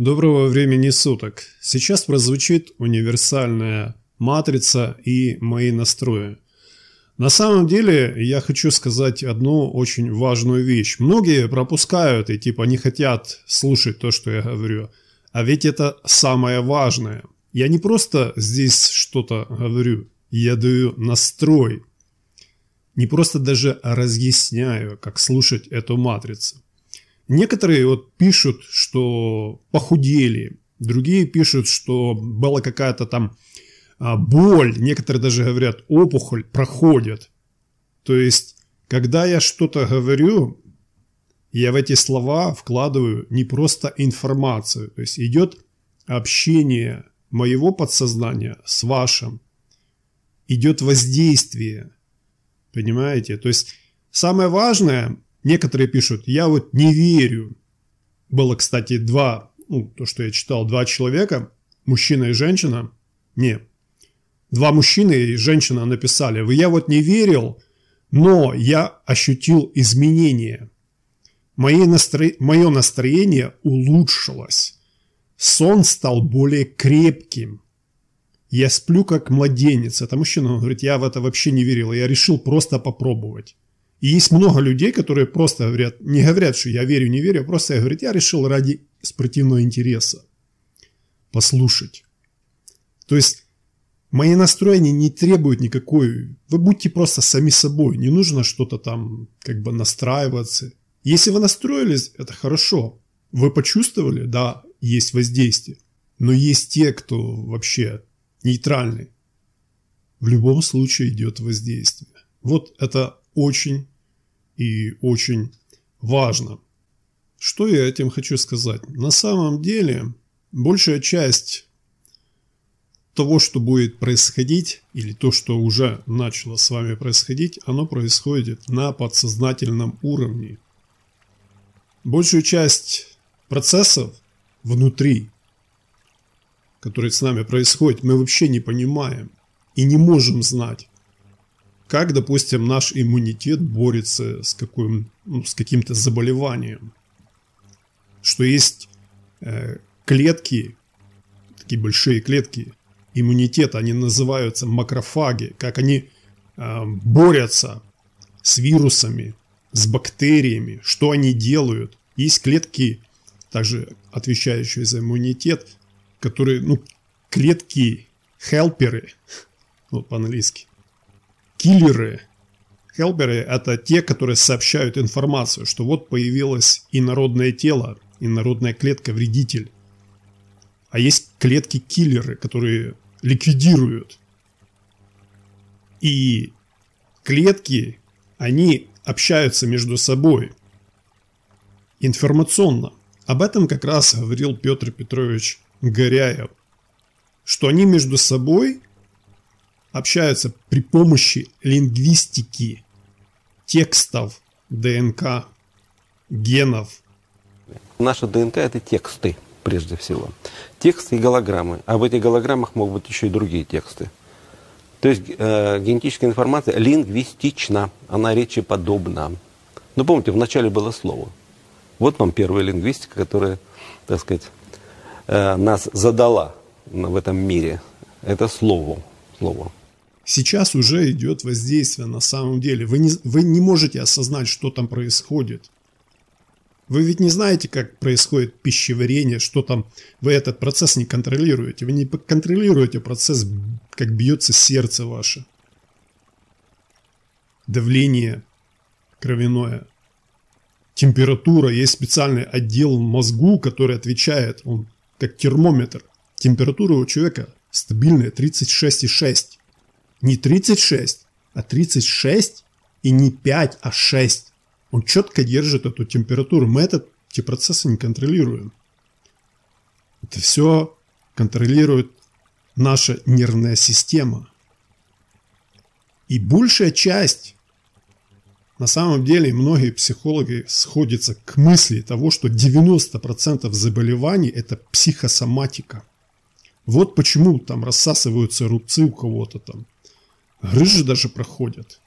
Доброго времени суток. Сейчас прозвучит универсальная матрица и мои настрои. На самом деле я хочу сказать одну очень важную вещь. Многие пропускают и типа не хотят слушать то, что я говорю. А ведь это самое важное. Я не просто здесь что-то говорю, я даю настрой. Не просто даже разъясняю, как слушать эту матрицу. Некоторые вот пишут, что похудели, другие пишут, что была какая-то там боль, некоторые даже говорят, опухоль проходит. То есть, когда я что-то говорю, я в эти слова вкладываю не просто информацию, то есть идет общение моего подсознания с вашим, идет воздействие, понимаете? То есть, самое важное... Некоторые пишут, я вот не верю. Было, кстати, два человека, мужчина и женщина. Два мужчины и женщина написали, я вот не верил, но я ощутил изменения. Мое настроение улучшилось. Сон стал более крепким. Я сплю как младенец. Это мужчина, он говорит, я в это вообще не верил, я решил просто попробовать. И есть много людей, которые просто говорят, не говорят, что я верю, не верю, просто говорят, я решил ради спортивного интереса послушать. То есть мои настроения не требуют никакой, вы будьте просто сами собой, не нужно что-то там как бы настраиваться. Если вы настроились, это хорошо, вы почувствовали, да, есть воздействие, но есть те, кто вообще нейтральный. В любом случае идет воздействие. Вот это очень и очень важно. Что я этим хочу сказать? На самом деле, большая часть того, что будет происходить, или то, что уже начало с вами происходить, оно происходит на подсознательном уровне. Большую часть процессов внутри, которые с нами происходят, мы вообще не понимаем и не можем знать. Как, допустим, наш иммунитет борется с каким-то заболеванием. Что есть клетки, такие большие клетки иммунитета, они называются макрофаги. Как они борются с вирусами, с бактериями, что они делают. Есть клетки, также отвечающие за иммунитет, которые, клетки-хелперы, вот по-английски. Киллеры. Хелперы – это те, которые сообщают информацию, что вот появилось инородное тело, инородная клетка-вредитель. А есть клетки-киллеры, которые ликвидируют. И клетки, они общаются между собой информационно. Об этом как раз говорил Петр Петрович Горяев, что они между собой общаются при помощи лингвистики, текстов, ДНК, генов. Наша ДНК – это тексты, прежде всего. Тексты и голограммы. А в этих голограммах могут быть еще и другие тексты. То есть генетическая информация лингвистична, она речи подобна. Но помните, вначале было слово. Вот вам первая лингвистика, которая, так сказать, нас задала в этом мире. Это слово. Сейчас уже идет воздействие на самом деле. Вы не можете осознать, что там происходит. Вы ведь не знаете, как происходит пищеварение, что там. Вы этот процесс не контролируете. Вы не контролируете процесс, как бьется сердце ваше. Давление кровяное. Температура. Есть специальный отдел в мозгу, который отвечает. Он как термометр. Температура у человека стабильная 36,6. Не 36, а 36 и не 5, а 6. Он четко держит эту температуру. Мы эти процессы не контролируем. Это все контролирует наша нервная система. И большая часть, на самом деле, многие психологи сходятся к мысли того, что 90% заболеваний – это психосоматика. Вот почему там рассасываются рубцы у кого-то там. Грыжи даже проходят.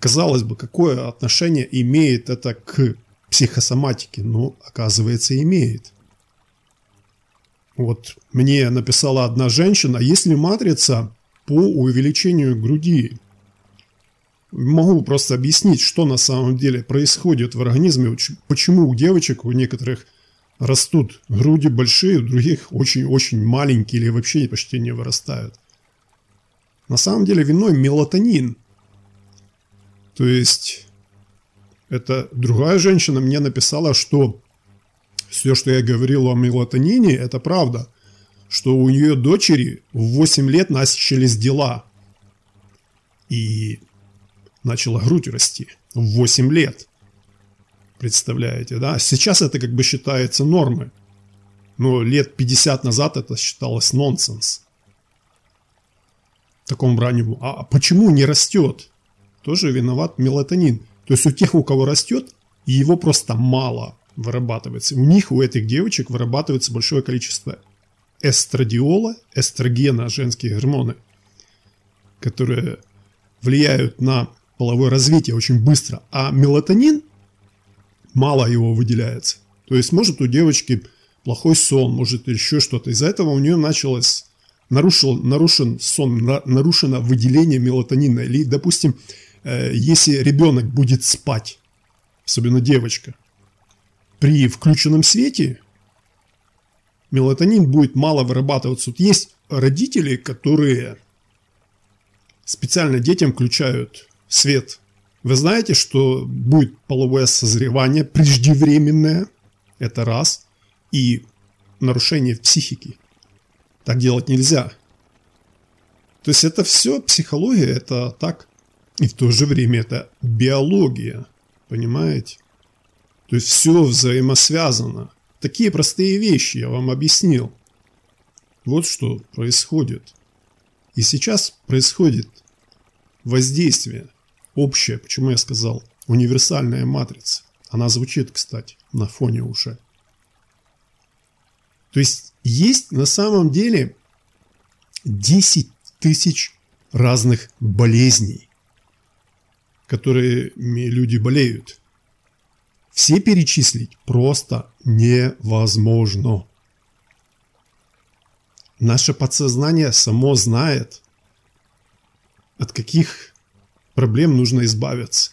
Казалось бы, какое отношение имеет это к психосоматике? Но, оказывается, имеет. Вот мне написала одна женщина: есть ли матрица по увеличению груди? Могу просто объяснить, что на самом деле происходит в организме, почему у девочек, у некоторых растут груди большие, у других очень-очень маленькие или вообще почти не вырастают. На самом деле виной мелатонин. То есть, это другая женщина мне написала, что все, что я говорил о мелатонине, это правда, что у нее дочери в 8 лет начались дела. И начала грудь расти в 8 лет. Представляете, да? Сейчас это как бы считается нормой. Но лет 50 назад это считалось нонсенс. В таком раннем. А почему не растет? Тоже виноват мелатонин. То есть у тех, у кого растет, его просто мало вырабатывается. У них, у этих девочек, вырабатывается большое количество эстрадиола, эстрогена, женские гормоны, которые влияют на половое развитие очень быстро. А мелатонин, мало его выделяется. То есть может у девочки плохой сон, может еще что-то. Из-за этого у нее началось... нарушен сон, нарушено выделение мелатонина. Или, допустим, если ребенок будет спать, особенно девочка, при включенном свете мелатонин будет мало вырабатываться. Вот есть родители, которые специально детям включают свет. Вы знаете, что будет половое созревание преждевременное, это раз, и нарушение психики. Так делать нельзя. То есть это все психология, это так. И в то же время это биология. Понимаете? То есть все взаимосвязано. Такие простые вещи я вам объяснил. Вот что происходит. И сейчас происходит воздействие общее, почему я сказал, универсальная матрица. Она звучит, кстати, на фоне уже. То есть есть на самом деле 10 тысяч разных болезней, которыми люди болеют. Все перечислить просто невозможно. Наше подсознание само знает, от каких проблем нужно избавиться.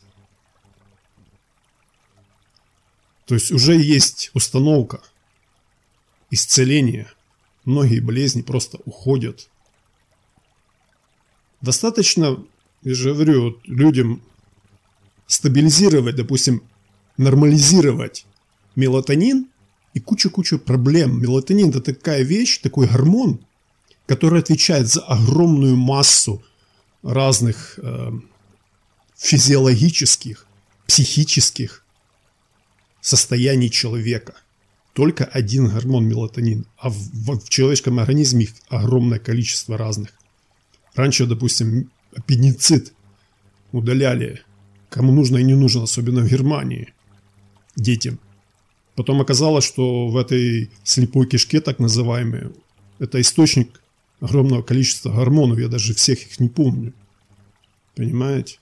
То есть уже есть установка. Исцеление. Многие болезни просто уходят. Достаточно, я же говорю, вот людям стабилизировать, допустим, нормализировать мелатонин и куча-куча проблем. Мелатонин – это такая вещь, такой гормон, который отвечает за огромную массу разных физиологических, психических состояний человека. Только один гормон мелатонин, а в человеческом организме их огромное количество разных. Раньше, допустим, аппендицит удаляли, кому нужно и не нужно, особенно в Германии, детям. Потом оказалось, что в этой слепой кишке, так называемой, это источник огромного количества гормонов, я даже всех их не помню. Понимаете?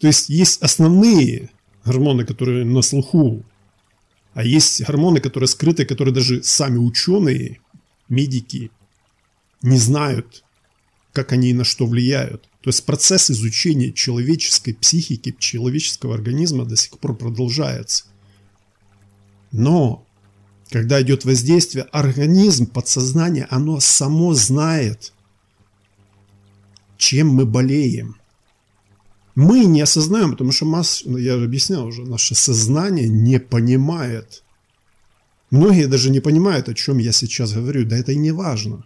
То есть основные гормоны, которые на слуху, а есть гормоны, которые скрыты, которые даже сами ученые, медики, не знают, как они и на что влияют. То есть процесс изучения человеческой психики, человеческого организма до сих пор продолжается. Но, когда идет воздействие, организм, подсознание, оно само знает, чем мы болеем. Мы не осознаем, потому что я же объяснял уже, наше сознание не понимает. Многие даже не понимают, о чем я сейчас говорю. Да это и не важно.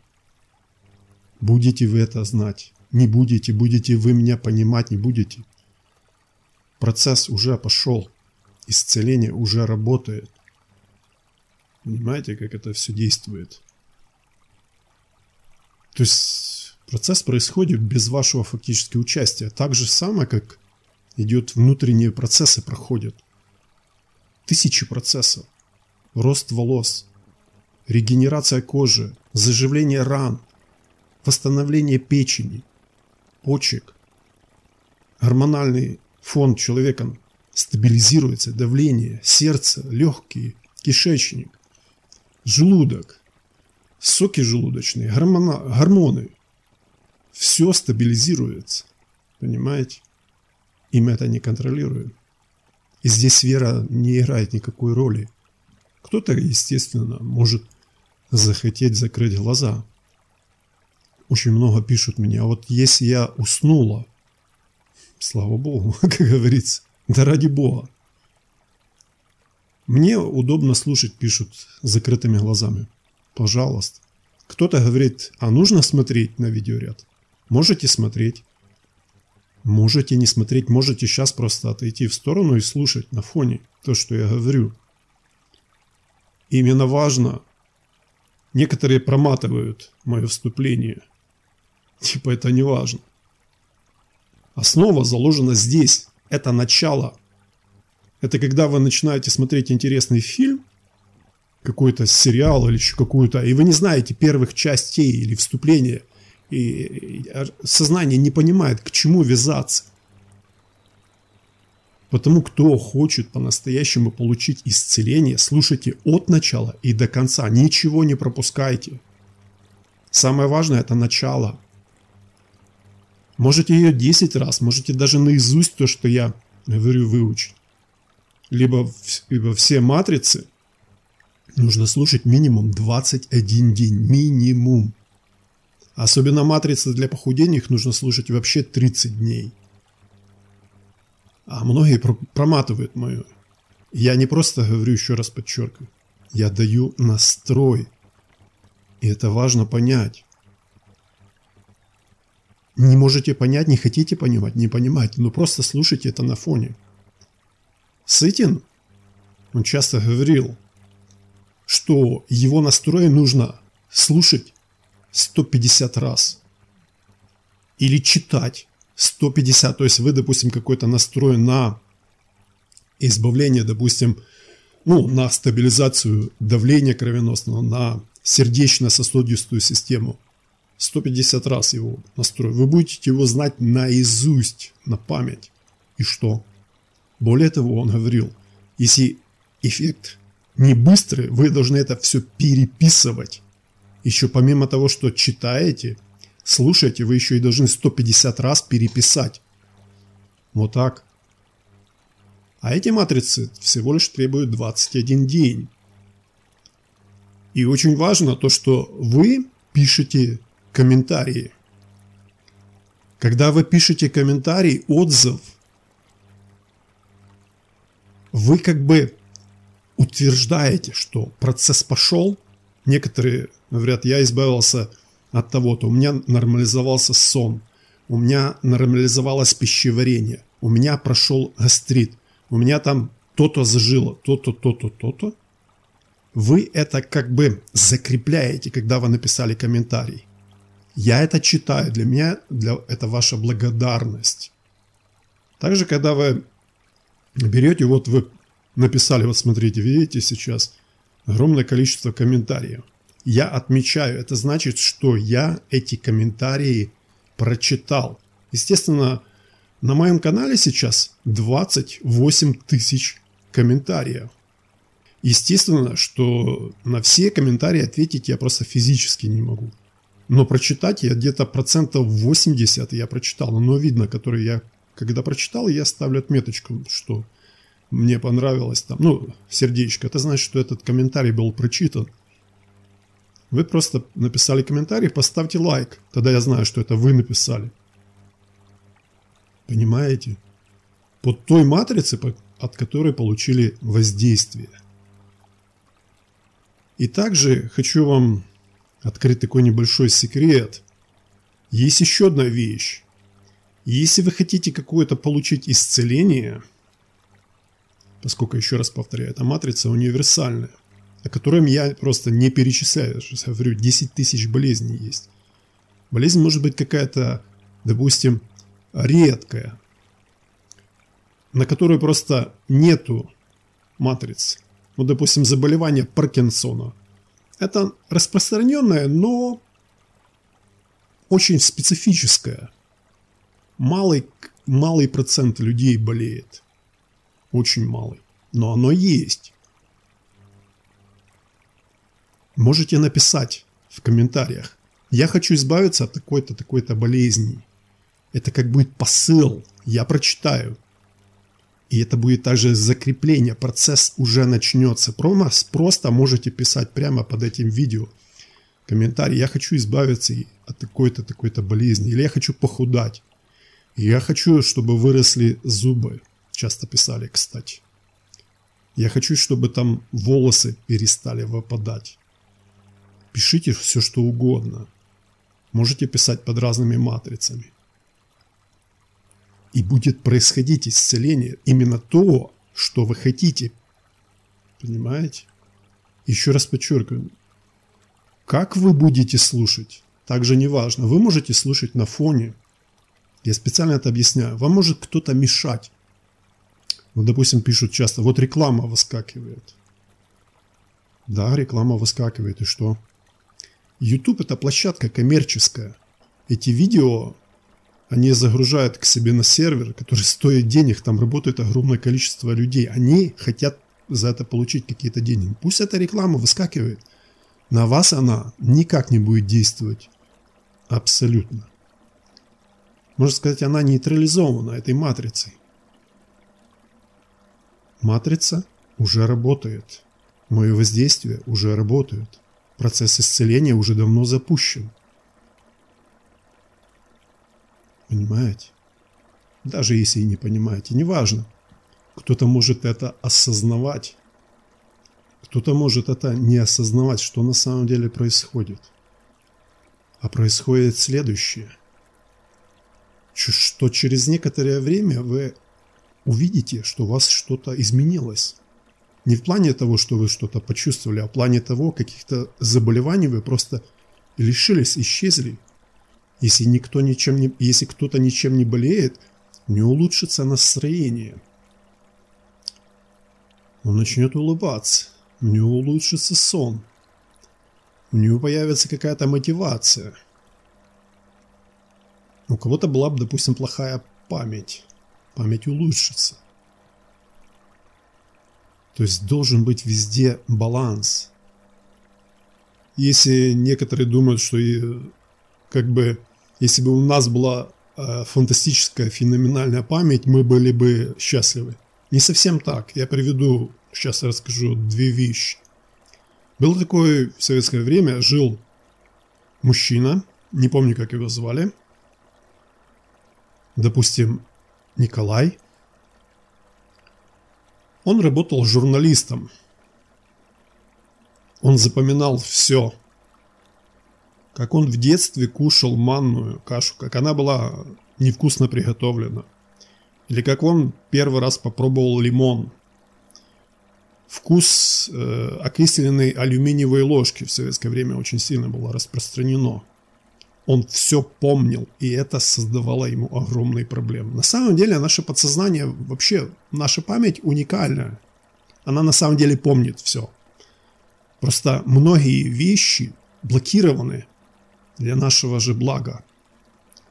Будете вы это знать. Не будете, будете вы меня понимать, не будете. Процесс уже пошел. Исцеление уже работает. Понимаете, как это все действует? То есть... процесс происходит без вашего фактически участия. Так же самое, как идет внутренние процессы, проходят. Тысячи процессов. Рост волос, регенерация кожи, заживление ран, восстановление печени, почек. Гормональный фон человека стабилизируется, давление, сердце, легкие, кишечник. желудок, соки желудочные, гормоны. Все стабилизируется, понимаете? Им это не контролирует. И здесь вера не играет никакой роли. Кто-то, естественно, может захотеть закрыть глаза. Очень много пишут мне, а вот если я уснула, слава Богу, как говорится, да ради Бога. Мне удобно слушать, пишут закрытыми глазами. Пожалуйста. Кто-то говорит, а нужно смотреть на видеоряд? Можете смотреть. Можете не смотреть, можете сейчас просто отойти в сторону и слушать на фоне то, что я говорю. Именно важно, некоторые проматывают мое вступление. Типа это не важно. Основа заложена здесь. Это начало. Это когда вы начинаете смотреть интересный фильм, какой-то сериал или какую-то, и вы не знаете первых частей или вступления, и сознание не понимает, к чему вязаться. Потому кто хочет по-настоящему получить исцеление, слушайте от начала и до конца, ничего не пропускайте. Самое важное – это начало. Можете ее 10 раз, можете даже наизусть то, что я говорю, выучить. Либо все матрицы нужно слушать минимум 21 день, минимум. Особенно матрицы для похудения, их нужно слушать вообще 30 дней. А многие проматывают мою. Я не просто говорю, еще раз подчеркиваю, я даю настрой. И это важно понять. Не можете понять, не хотите понимать, не понимаете, но просто слушайте это на фоне. Сытин, он часто говорил, что его настрой нужно слушать 150 раз или читать 150. То есть вы, допустим, какой-то настрой на избавление, допустим, на стабилизацию давления кровеносного, на сердечно-сосудистую систему. 150 раз его настрой. Вы будете его знать наизусть, на память. И что? Более того, он говорил, если эффект не быстрый, вы должны это все переписывать. Еще помимо того, что читаете, слушаете, вы еще и должны 150 раз переписать. Вот так. А эти матрицы всего лишь требуют 21 день. И очень важно то, что вы пишете комментарии. Когда вы пишете комментарий, отзыв, вы как бы утверждаете, что процесс пошел. Некоторые говорят, я избавился от того-то, у меня нормализовался сон, у меня нормализовалось пищеварение, у меня прошел гастрит, у меня там то-то зажило, то-то, то-то, то-то. Вы это как бы закрепляете, когда вы написали комментарий. Я это читаю, для меня это ваша благодарность. Также, когда вы берете, вот вы написали, вот смотрите, видите сейчас огромное количество комментариев. Я отмечаю, это значит, что я эти комментарии прочитал. Естественно, на моем канале сейчас 28 тысяч комментариев. Естественно, что на все комментарии ответить я просто физически не могу. Но прочитать я где-то 80% я прочитал. Но видно, которые я... Когда прочитал, я ставлю отметочку, что мне понравилось там, сердечко. Это значит, что этот комментарий был прочитан. Вы просто написали комментарий, поставьте лайк. Тогда я знаю, что это вы написали. Понимаете? По той матрице, от которой получили воздействие. И также хочу вам открыть такой небольшой секрет. Есть еще одна вещь. Если вы хотите какое-то получить исцеление, поскольку, еще раз повторяю, эта матрица универсальная, о которой я просто не перечисляю, я говорю, 10 тысяч болезней есть. Болезнь может быть какая-то, допустим, редкая, на которую просто нету матриц. Вот, допустим, заболевание Паркинсона. Это распространенное, но очень специфическое. Малый процент людей болеет. Очень малый. Но оно есть. Можете написать в комментариях: я хочу избавиться от такой-то, такой-то болезни. Это как будет посыл, я прочитаю. И это будет также закрепление, процесс уже начнется. Просто можете писать прямо под этим видео комментарий: я хочу избавиться от такой-то, такой-то болезни. Или я хочу похудать. Я хочу, чтобы выросли зубы. Часто писали, кстати. Я хочу, чтобы там волосы перестали выпадать. Пишите все, что угодно. Можете писать под разными матрицами. И будет происходить исцеление именно то, что вы хотите. Понимаете? Еще раз подчеркиваю. Как вы будете слушать, также не важно. Вы можете слушать на фоне. Я специально это объясняю. Вам может кто-то мешать. Ну, допустим, пишут часто: вот реклама выскакивает. Да, реклама выскакивает, и что? YouTube – это площадка коммерческая. Эти видео они загружают к себе на сервер, который стоит денег, там работает огромное количество людей. Они хотят за это получить какие-то деньги. Пусть эта реклама выскакивает. На вас она никак не будет действовать. Абсолютно. Можно сказать, она нейтрализована этой матрицей. Матрица уже работает. Мое воздействие уже работает. Процесс исцеления уже давно запущен. Понимаете? Даже если и не понимаете, неважно. Кто-то может это осознавать. Кто-то может это не осознавать, что на самом деле происходит. А происходит следующее. Что через некоторое время вы увидите, что у вас что-то изменилось. Не в плане того, что вы что-то почувствовали, а в плане того, каких-то заболеваний вы просто лишились, исчезли. Если кто-то ничем не болеет, у него улучшится настроение. Он начнет улыбаться, у него улучшится сон, у него появится какая-то мотивация. У кого-то была бы, допустим, плохая память. Память улучшится. То есть должен быть везде баланс. Если некоторые думают, что если бы у нас была фантастическая, феноменальная память, мы были бы счастливы. Не совсем так. Сейчас расскажу две вещи. Был такой в советское время, жил мужчина, не помню, как его звали, допустим, Николай. Он работал журналистом. Он запоминал все. Как он в детстве кушал манную кашу, как она была невкусно приготовлена. Или как он первый раз попробовал лимон. Вкус окисленной алюминиевой ложки в советское время очень сильно было распространено. Он все помнил, и это создавало ему огромные проблемы. На самом деле наше подсознание, вообще наша память уникальна. Она на самом деле помнит все. Просто многие вещи блокированы для нашего же блага.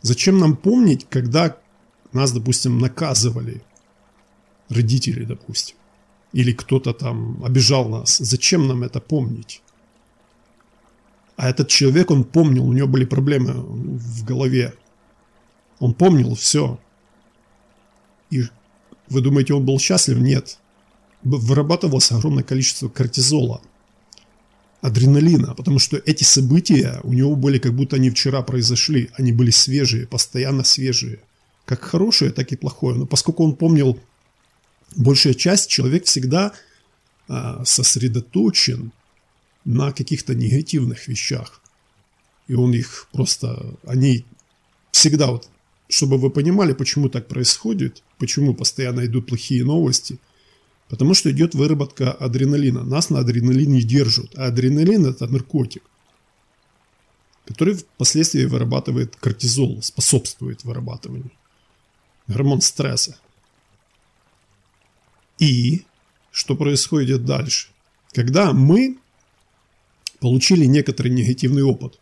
Зачем нам помнить, когда нас, допустим, наказывали родители, допустим, или кто-то там обижал нас? Зачем нам это помнить? А этот человек, он помнил, у него были проблемы в голове. Он помнил все. И вы думаете, он был счастлив? Нет. Вырабатывалось огромное количество кортизола, адреналина, потому что эти события у него были, как будто они вчера произошли. Они были свежие, постоянно свежие. Как хорошее, так и плохое. Но поскольку он помнил большую часть, человек всегда сосредоточен на каких-то негативных вещах. И он их просто... Они всегда... Вот, чтобы вы понимали, почему так происходит, почему постоянно идут плохие новости. Потому что идет выработка адреналина. Нас на адреналине держат. А адреналин – это наркотик, который впоследствии вырабатывает кортизол, способствует вырабатыванию. Гормон стресса. И что происходит дальше? Когда мы получили некоторый негативный опыт.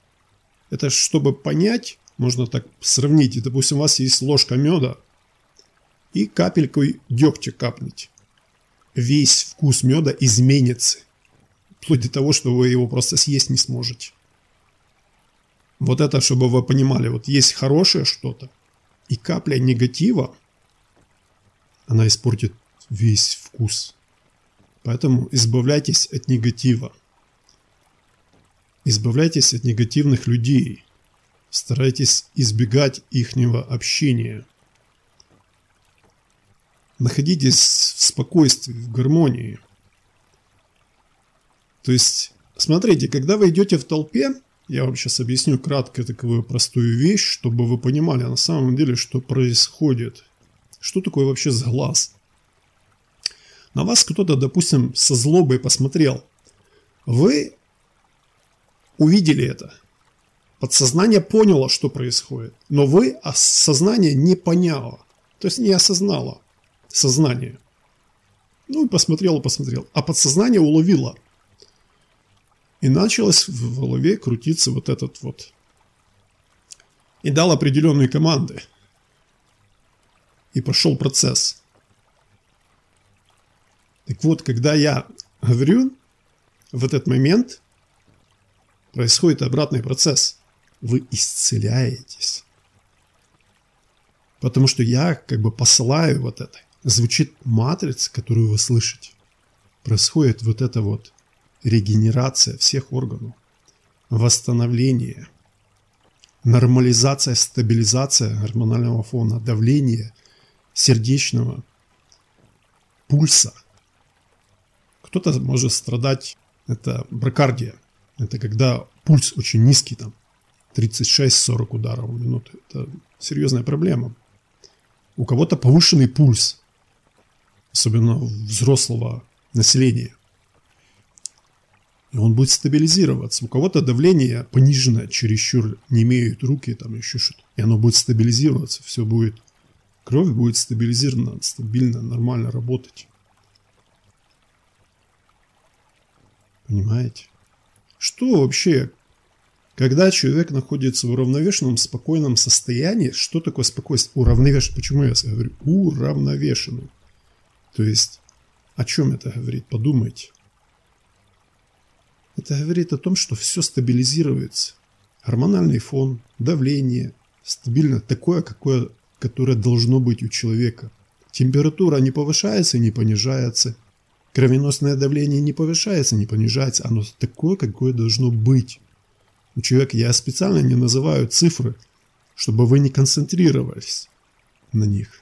Это чтобы понять, можно так сравнить. И, допустим, у вас есть ложка меда и капелькой дегтя капнуть. Весь вкус меда изменится. вплоть до того, что вы его просто съесть не сможете. Вот это, чтобы вы понимали, вот есть хорошее что-то, и капля негатива, она испортит весь вкус. Поэтому избавляйтесь от негатива. Избавляйтесь от негативных людей. Старайтесь избегать ихнего общения. Находитесь в спокойствии, в гармонии. То есть, смотрите, когда вы идете в толпе, я вам сейчас объясню кратко такую простую вещь, чтобы вы понимали на самом деле, что происходит. Что такое вообще сглаз? На вас кто-то, допустим, со злобой посмотрел. Вы увидели это. Подсознание поняло, что происходит. Но вы сознание не поняло. То есть не осознало сознание. Ну и посмотрело. А подсознание уловило. И началось в голове крутиться вот этот вот. И дал определенные команды. И пошел процесс. Так вот, когда я говорю, в этот момент происходит обратный процесс. Вы исцеляетесь. Потому что я как бы посылаю вот это. Звучит матрица, которую вы слышите. Происходит вот это вот. Регенерация всех органов, восстановление, нормализация, стабилизация гормонального фона, давление сердечного пульса. Кто-то может страдать, это бракардия, это когда пульс очень низкий, там 36-40 ударов в минуту, это серьезная проблема. У кого-то повышенный пульс, особенно у взрослого населения. И он будет стабилизироваться. У кого-то давление понижено, чересчур не имеют руки, там еще что-то. И оно будет стабилизироваться, все будет, кровь будет стабилизирована, стабильно, нормально работать. Понимаете? Что вообще, когда человек находится в уравновешенном, спокойном состоянии, что такое спокойствие? Уравновешенный, почему я говорю? Уравновешенный. То есть, о чем это говорит? Подумайте. Это говорит о том, что все стабилизируется. Гормональный фон, давление стабильно такое, которое должно быть у человека. Температура не повышается и не понижается. Кровеносное давление не повышается и не понижается. Оно такое, какое должно быть. У человека, я специально не называю цифры, чтобы вы не концентрировались на них.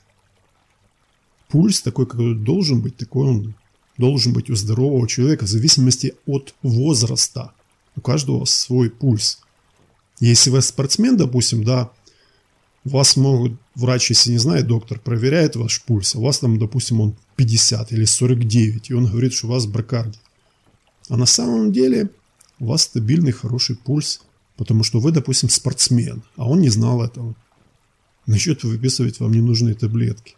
Пульс такой, какой должен быть, такой он должен быть у здорового человека в зависимости от возраста. У каждого свой пульс. Если вы спортсмен, допустим, да, вас могут, врач, если не знает, доктор проверяет ваш пульс, а у вас там, допустим, он 50 или 49, и он говорит, что у вас бракардия. А на самом деле у вас стабильный, хороший пульс, потому что вы, допустим, спортсмен, а он не знал этого. Насчет выписывать вам ненужные таблетки.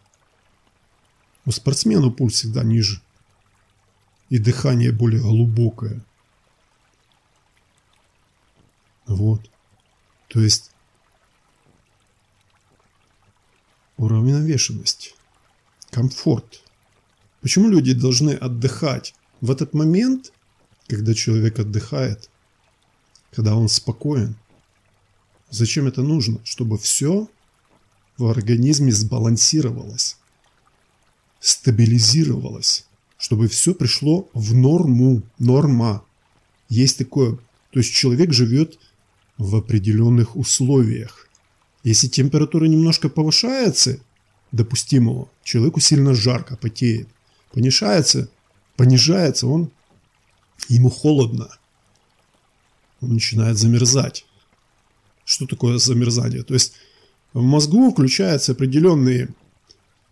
У спортсмена пульс всегда ниже. И дыхание более глубокое. Вот. То есть уравновешенность, комфорт. Почему люди должны отдыхать? В этот момент, когда человек отдыхает, когда он спокоен, зачем это нужно? Чтобы все в организме сбалансировалось, стабилизировалось. Чтобы все пришло в норму, норма. Есть такое, то есть человек живет в определенных условиях. Если температура немножко повышается, допустимого, человеку сильно жарко, потеет. Понижается, ему холодно. Он начинает замерзать. Что такое замерзание? То есть в мозгу включаются определенные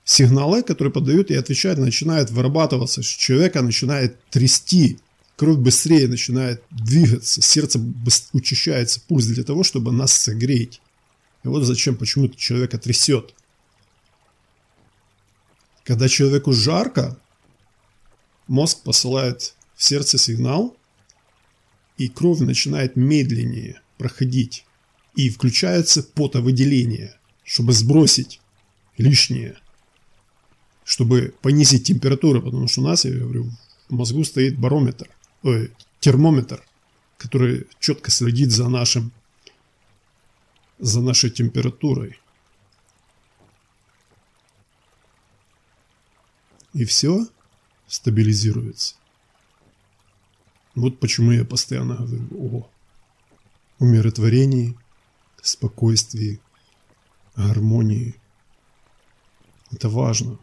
сигналы, которые подают и отвечают, начинают вырабатываться. Человека начинает трясти, кровь быстрее начинает двигаться, сердце учащается, пульс для того, чтобы нас согреть. И вот зачем почему-то человека трясет. Когда человеку жарко, мозг посылает в сердце сигнал, и кровь начинает медленнее проходить. И включается потовыделение, чтобы сбросить лишнее. Чтобы понизить температуру, потому что у нас, я говорю, в мозгу стоит барометр, термометр, который четко следит за нашей температурой. И все стабилизируется. Вот почему я постоянно говорю о умиротворении, спокойствии, гармонии. Это важно.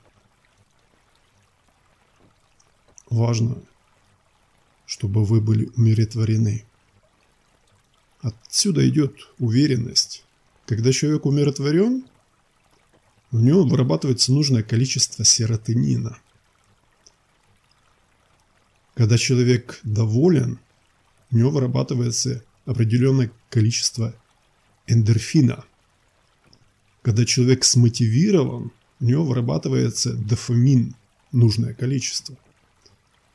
Важно, чтобы вы были умиротворены. Отсюда идет уверенность. Когда человек умиротворен, у него вырабатывается нужное количество серотонина. Когда человек доволен, у него вырабатывается определенное количество эндорфина. Когда человек смотивирован, у него вырабатывается дофамин, нужное количество.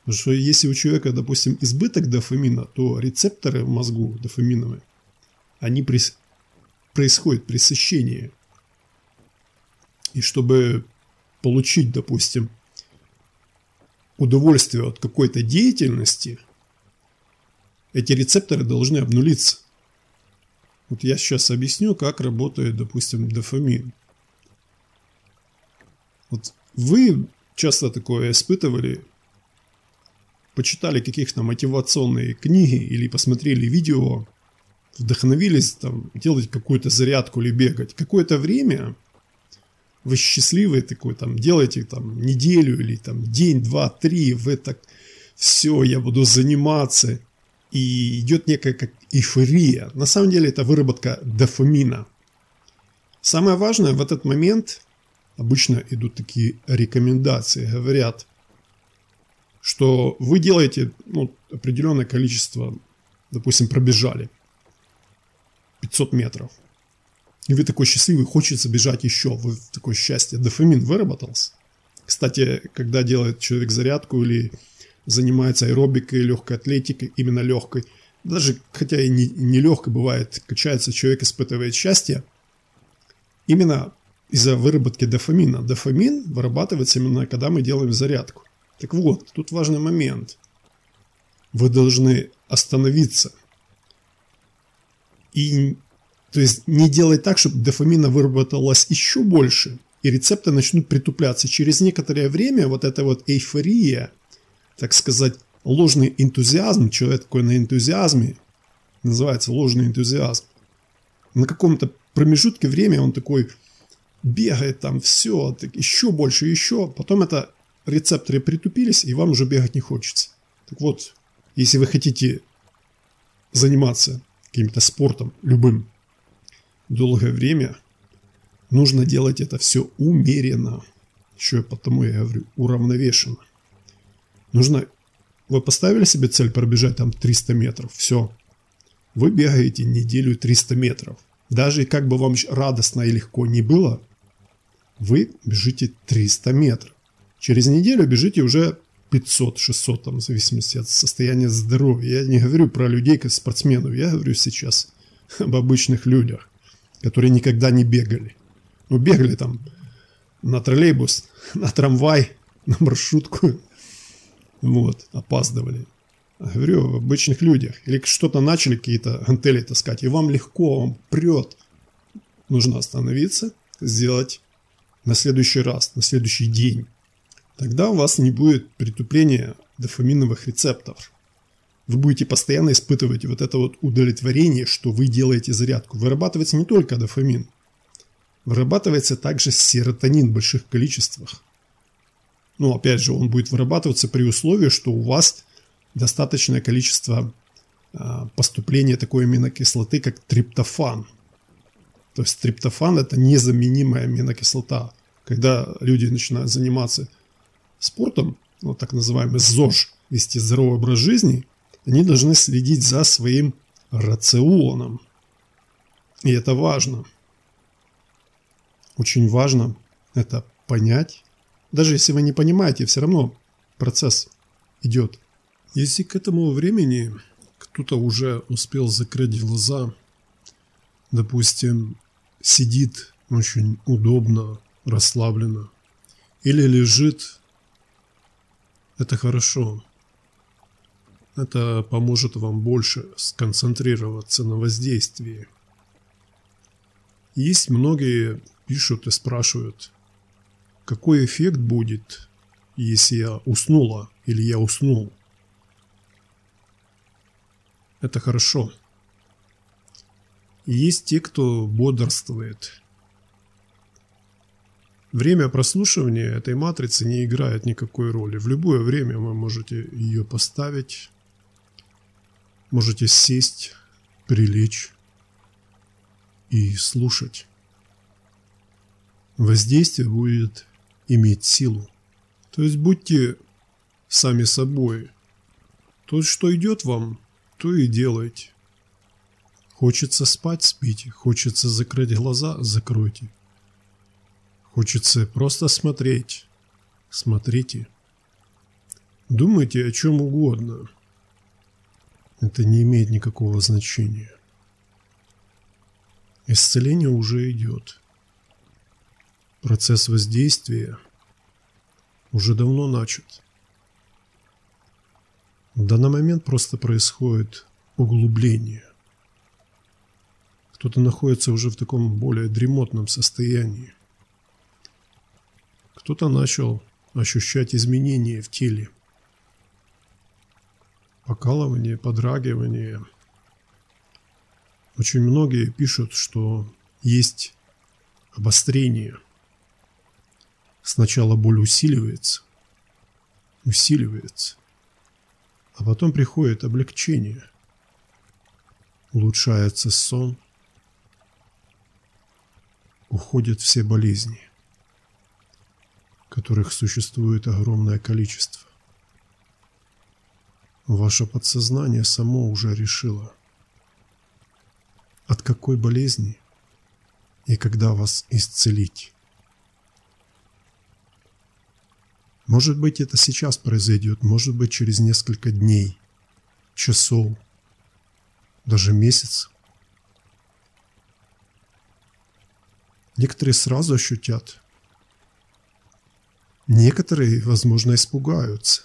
Потому что если у человека, допустим, избыток дофамина, то рецепторы в мозгу дофаминовые, они происходят при насыщении. И чтобы получить, допустим, удовольствие от какой-то деятельности, эти рецепторы должны обнулиться. Вот я сейчас объясню, как работает, допустим, дофамин. Вот вы часто такое испытывали, почитали каких-то мотивационные книги или посмотрели видео, вдохновились там делать какую-то зарядку или бегать. Какое-то время вы счастливый такой, там, делаете там неделю или там день, два, три, вы так, все, я буду заниматься. И идет некая как эйфория. На самом деле это выработка дофамина. Самое важное в этот момент, обычно идут такие рекомендации, говорят, что вы делаете определенное количество, допустим, пробежали 500 метров. И вы такой счастливый, хочется бежать еще. Вы такое счастье. Дофамин выработался. Кстати, когда делает человек зарядку или занимается аэробикой, легкой атлетикой, именно легкой, даже хотя и не легкой бывает, качается, человек испытывает счастье, именно из-за выработки дофамина. Дофамин вырабатывается именно, когда мы делаем зарядку. Так вот, тут важный момент. Вы должны остановиться. То есть не делать так, чтобы дофамина выработалась еще больше, и рецепты начнут притупляться. Через некоторое время вот эта вот эйфория, так сказать, ложный энтузиазм, человек такой на энтузиазме, называется ложный энтузиазм, на каком-то промежутке времени он такой бегает там, все, еще больше, еще, потом это рецепторы притупились, и вам уже бегать не хочется. Так вот, если вы хотите заниматься каким-то спортом, любым, долгое время, нужно делать это все умеренно. Еще потому я говорю уравновешенно. Нужно, вы поставили себе цель пробежать там 300 метров, все. Вы бегаете неделю 300 метров. Даже как бы вам радостно и легко не было, вы бежите 300 метров. Через неделю бежите уже 500-600, там, в зависимости от состояния здоровья. Я не говорю про людей как спортсменов, я говорю сейчас об обычных людях, которые никогда не бегали. Ну, бегали там на троллейбус, на трамвай, на маршрутку. Вот, опаздывали. Говорю об обычных людях. Или что-то начали, какие-то гантели таскать, и вам легко, вам прет. Нужно остановиться, сделать на следующий раз, на следующий день. Тогда у вас не будет притупления дофаминовых рецепторов. Вы будете постоянно испытывать вот это вот удовлетворение, что вы делаете зарядку. Вырабатывается не только дофамин. Вырабатывается также серотонин в больших количествах. Но опять же, он будет вырабатываться при условии, что у вас достаточное количество поступления такой аминокислоты, как триптофан. То есть триптофан – это незаменимая аминокислота. Когда люди начинают заниматься спортом, вот так называемый ЗОЖ, вести здоровый образ жизни, они должны следить за своим рационом. И это важно. Очень важно это понять. Даже если вы не понимаете, все равно процесс идет. Если к этому времени кто-то уже успел закрыть глаза, допустим, сидит очень удобно, расслабленно, или лежит, это хорошо. Это поможет вам больше сконцентрироваться на воздействии. Есть многие, пишут и спрашивают, какой эффект будет, если я уснула или я уснул. Это хорошо. Есть те, кто бодрствует. Время прослушивания этой матрицы не играет никакой роли. В любое время вы можете ее поставить, можете сесть, прилечь и слушать. Воздействие будет иметь силу. То есть будьте сами собой. То, что идет вам, то и делайте. Хочется спать – спите. Хочется закрыть глаза – закройте. Хочется просто смотреть – смотрите. Думайте о чем угодно. Это не имеет никакого значения. Исцеление уже идет. Процесс воздействия уже давно начат. В данный момент просто происходит углубление. Кто-то находится уже в таком более дремотном состоянии. Кто-то начал ощущать изменения в теле. Покалывание, подрагивание. Очень многие пишут, что есть обострение. Сначала боль усиливается, а потом приходит облегчение. Улучшается сон. Уходят все болезни, которых существует огромное количество. Ваше подсознание само уже решило, от какой болезни и когда вас исцелить. Может быть, это сейчас произойдет, может быть, через несколько дней, часов, даже месяц. Некоторые сразу ощутят, некоторые, возможно, испугаются,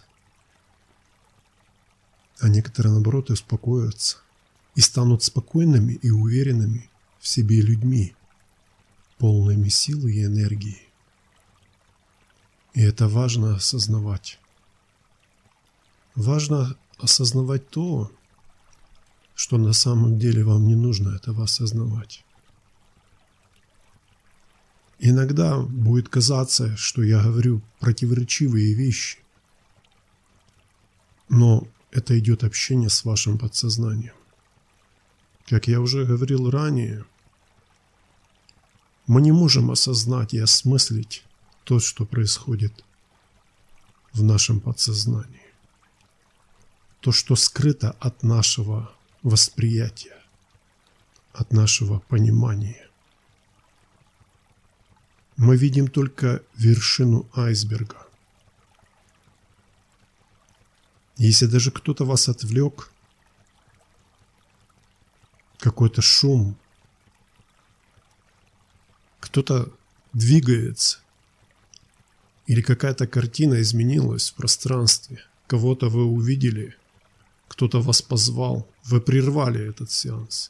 а некоторые, наоборот, успокоятся и станут спокойными и уверенными в себе людьми, полными силы и энергии. И это важно осознавать. Важно осознавать то, что на самом деле вам не нужно этого осознавать. Иногда будет казаться, что я говорю противоречивые вещи, но это идет общение с вашим подсознанием. Как я уже говорил ранее, мы не можем осознать и осмыслить то, что происходит в нашем подсознании, то, что скрыто от нашего восприятия, от нашего понимания. Мы видим только вершину айсберга. Если даже кто-то вас отвлек, какой-то шум, кто-то двигается, или какая-то картина изменилась в пространстве, кого-то вы увидели, кто-то вас позвал, вы прервали этот сеанс.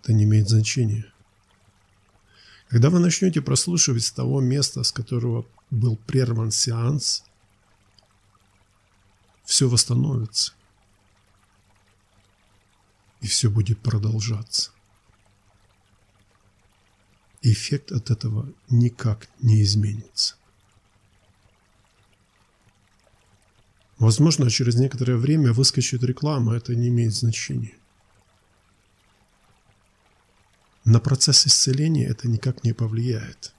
Это не имеет значения. Когда вы начнете прослушивать с того места, с которого был прерван сеанс, все восстановится. И все будет продолжаться. Эффект от этого никак не изменится. Возможно, через некоторое время выскочит реклама, это не имеет значения. На процесс исцеления это никак не повлияет.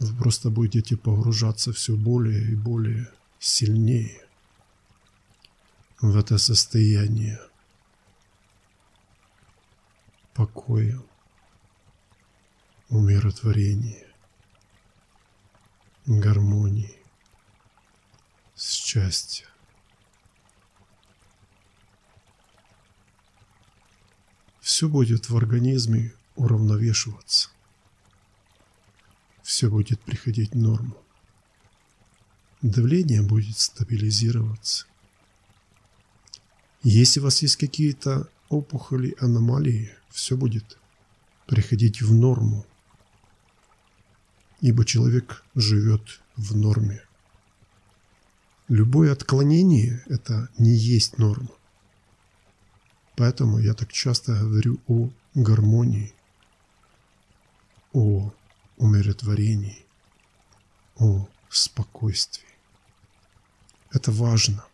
Вы просто будете погружаться все более и более сильнее в это состояние покоя, умиротворения, гармонии, счастья. Все будет в организме уравновешиваться. Все будет приходить в норму. давление будет стабилизироваться. Если у вас есть какие-то опухоли, аномалии, все будет приходить в норму, ибо человек живет в норме. Любое отклонение – это не есть норма. Поэтому я так часто говорю о гармонии, о умиротворении, о спокойствии. Это важно.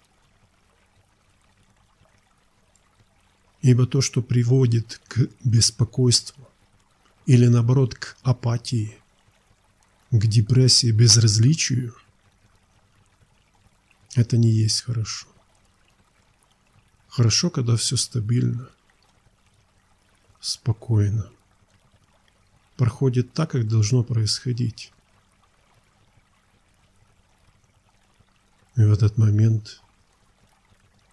Ибо то, что приводит к беспокойству или, наоборот, к апатии, к депрессии, безразличию, это не есть хорошо. Хорошо, когда все стабильно, спокойно, проходит так, как должно происходить. И в этот момент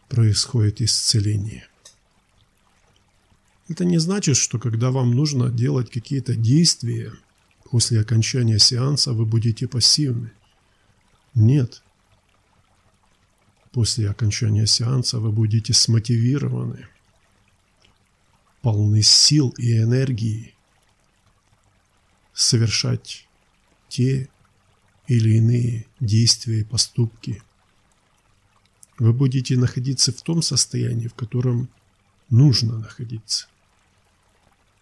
происходит исцеление. Это не значит, что когда вам нужно делать какие-то действия, после окончания сеанса вы будете пассивны. Нет. После окончания сеанса вы будете смотивированы, полны сил и энергии совершать те или иные действия и поступки. Вы будете находиться в том состоянии, в котором нужно находиться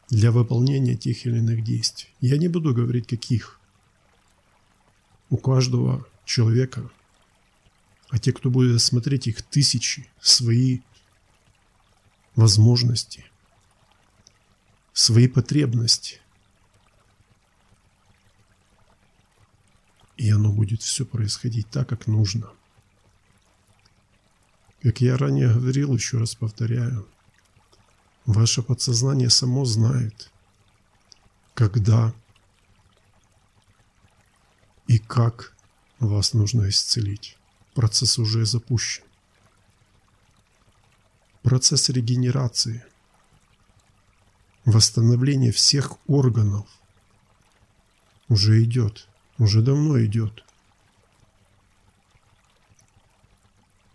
для выполнения тех или иных действий. Я не буду говорить, каких. У каждого человека, а те, кто будет смотреть, их тысячи, свои возможности, свои потребности. И оно будет все происходить так, как нужно. Как я ранее говорил, еще раз повторяю, ваше подсознание само знает, когда и как вас нужно исцелить. Процесс уже запущен. Процесс регенерации, восстановление всех органов уже идет, уже давно идет.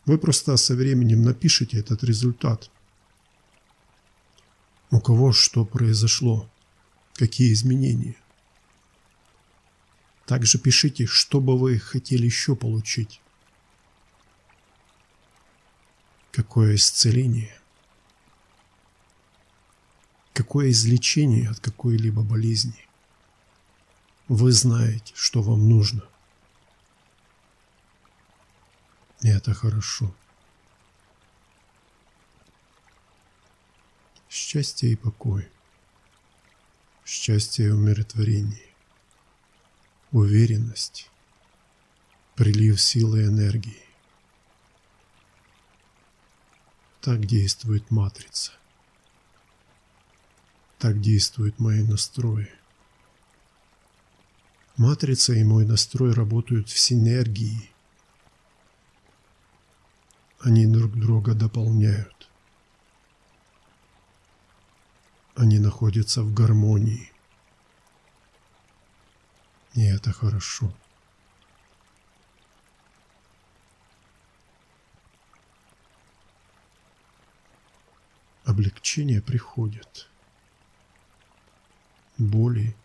Вы просто со временем напишите этот результат. У кого что произошло, какие изменения. Также пишите, что бы вы хотели еще получить. Какое исцеление, какое излечение от какой-либо болезни. Вы знаете, что вам нужно. И это хорошо. Счастье и покой, счастье и умиротворение, уверенность, прилив силы и энергии. Так действует матрица. Так действуют мои настрои. Матрица и мой настрой работают в синергии. Они друг друга дополняют. Они находятся в гармонии. И это хорошо. Облегчение приходит. Боли,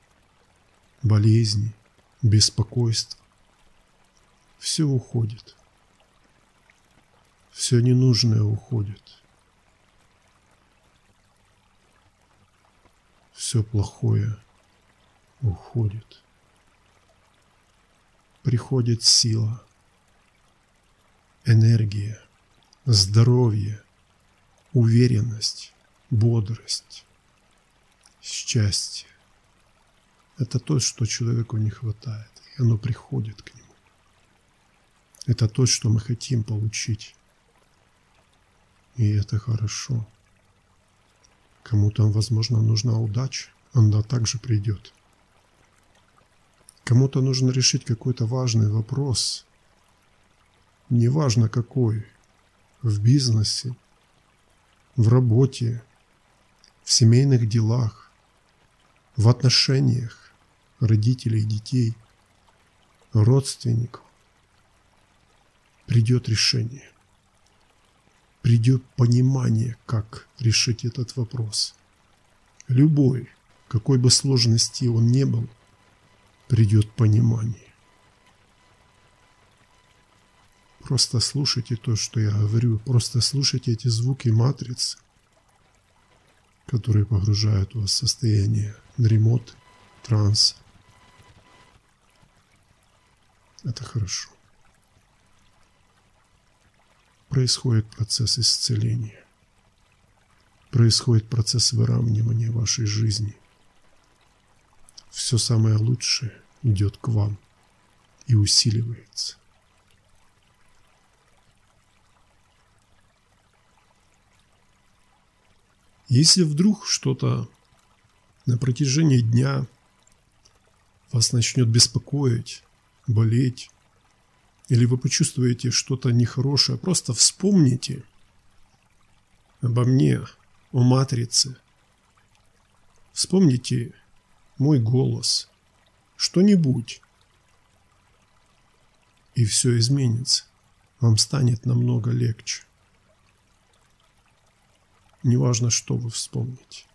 болезни, беспокойство. Все уходит. Все ненужное уходит. Все плохое уходит. Приходит сила, энергия, здоровье, уверенность, бодрость, счастье. Это то, что человеку не хватает, и оно приходит к нему. Это то, что мы хотим получить. И это хорошо. Кому-то, возможно, нужна удача, она также придет. Кому-то нужно решить какой-то важный вопрос, неважно какой, в бизнесе, в работе, в семейных делах, в отношениях родителей, детей, родственников. придет решение, придет понимание, как решить этот вопрос. Любой, какой бы сложности он ни был, придет понимание. Просто слушайте то, что я говорю, просто слушайте эти звуки матрицы, которые погружают вас в состояние дремоты, транса. Это хорошо. Происходит процесс исцеления. Происходит процесс выравнивания вашей жизни. Все самое лучшее идет к вам и усиливается. Если вдруг что-то на протяжении дня вас начнет беспокоить, болеть, или вы почувствуете что-то нехорошее, просто вспомните обо мне, о матрице. Вспомните мой голос, что-нибудь, и все изменится. Вам станет намного легче. Неважно, что вы вспомните.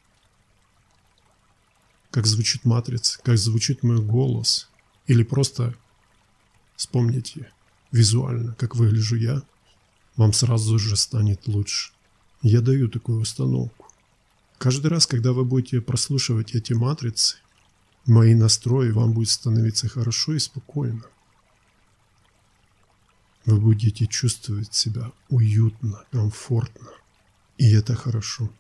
Как звучит матрица, как звучит мой голос, или просто вспомните визуально, как выгляжу я, вам сразу же станет лучше. Я даю такую установку. Каждый раз, когда вы будете прослушивать эти матрицы, мои настрои, вам будет становиться хорошо и спокойно. Вы будете чувствовать себя уютно, комфортно. И это хорошо.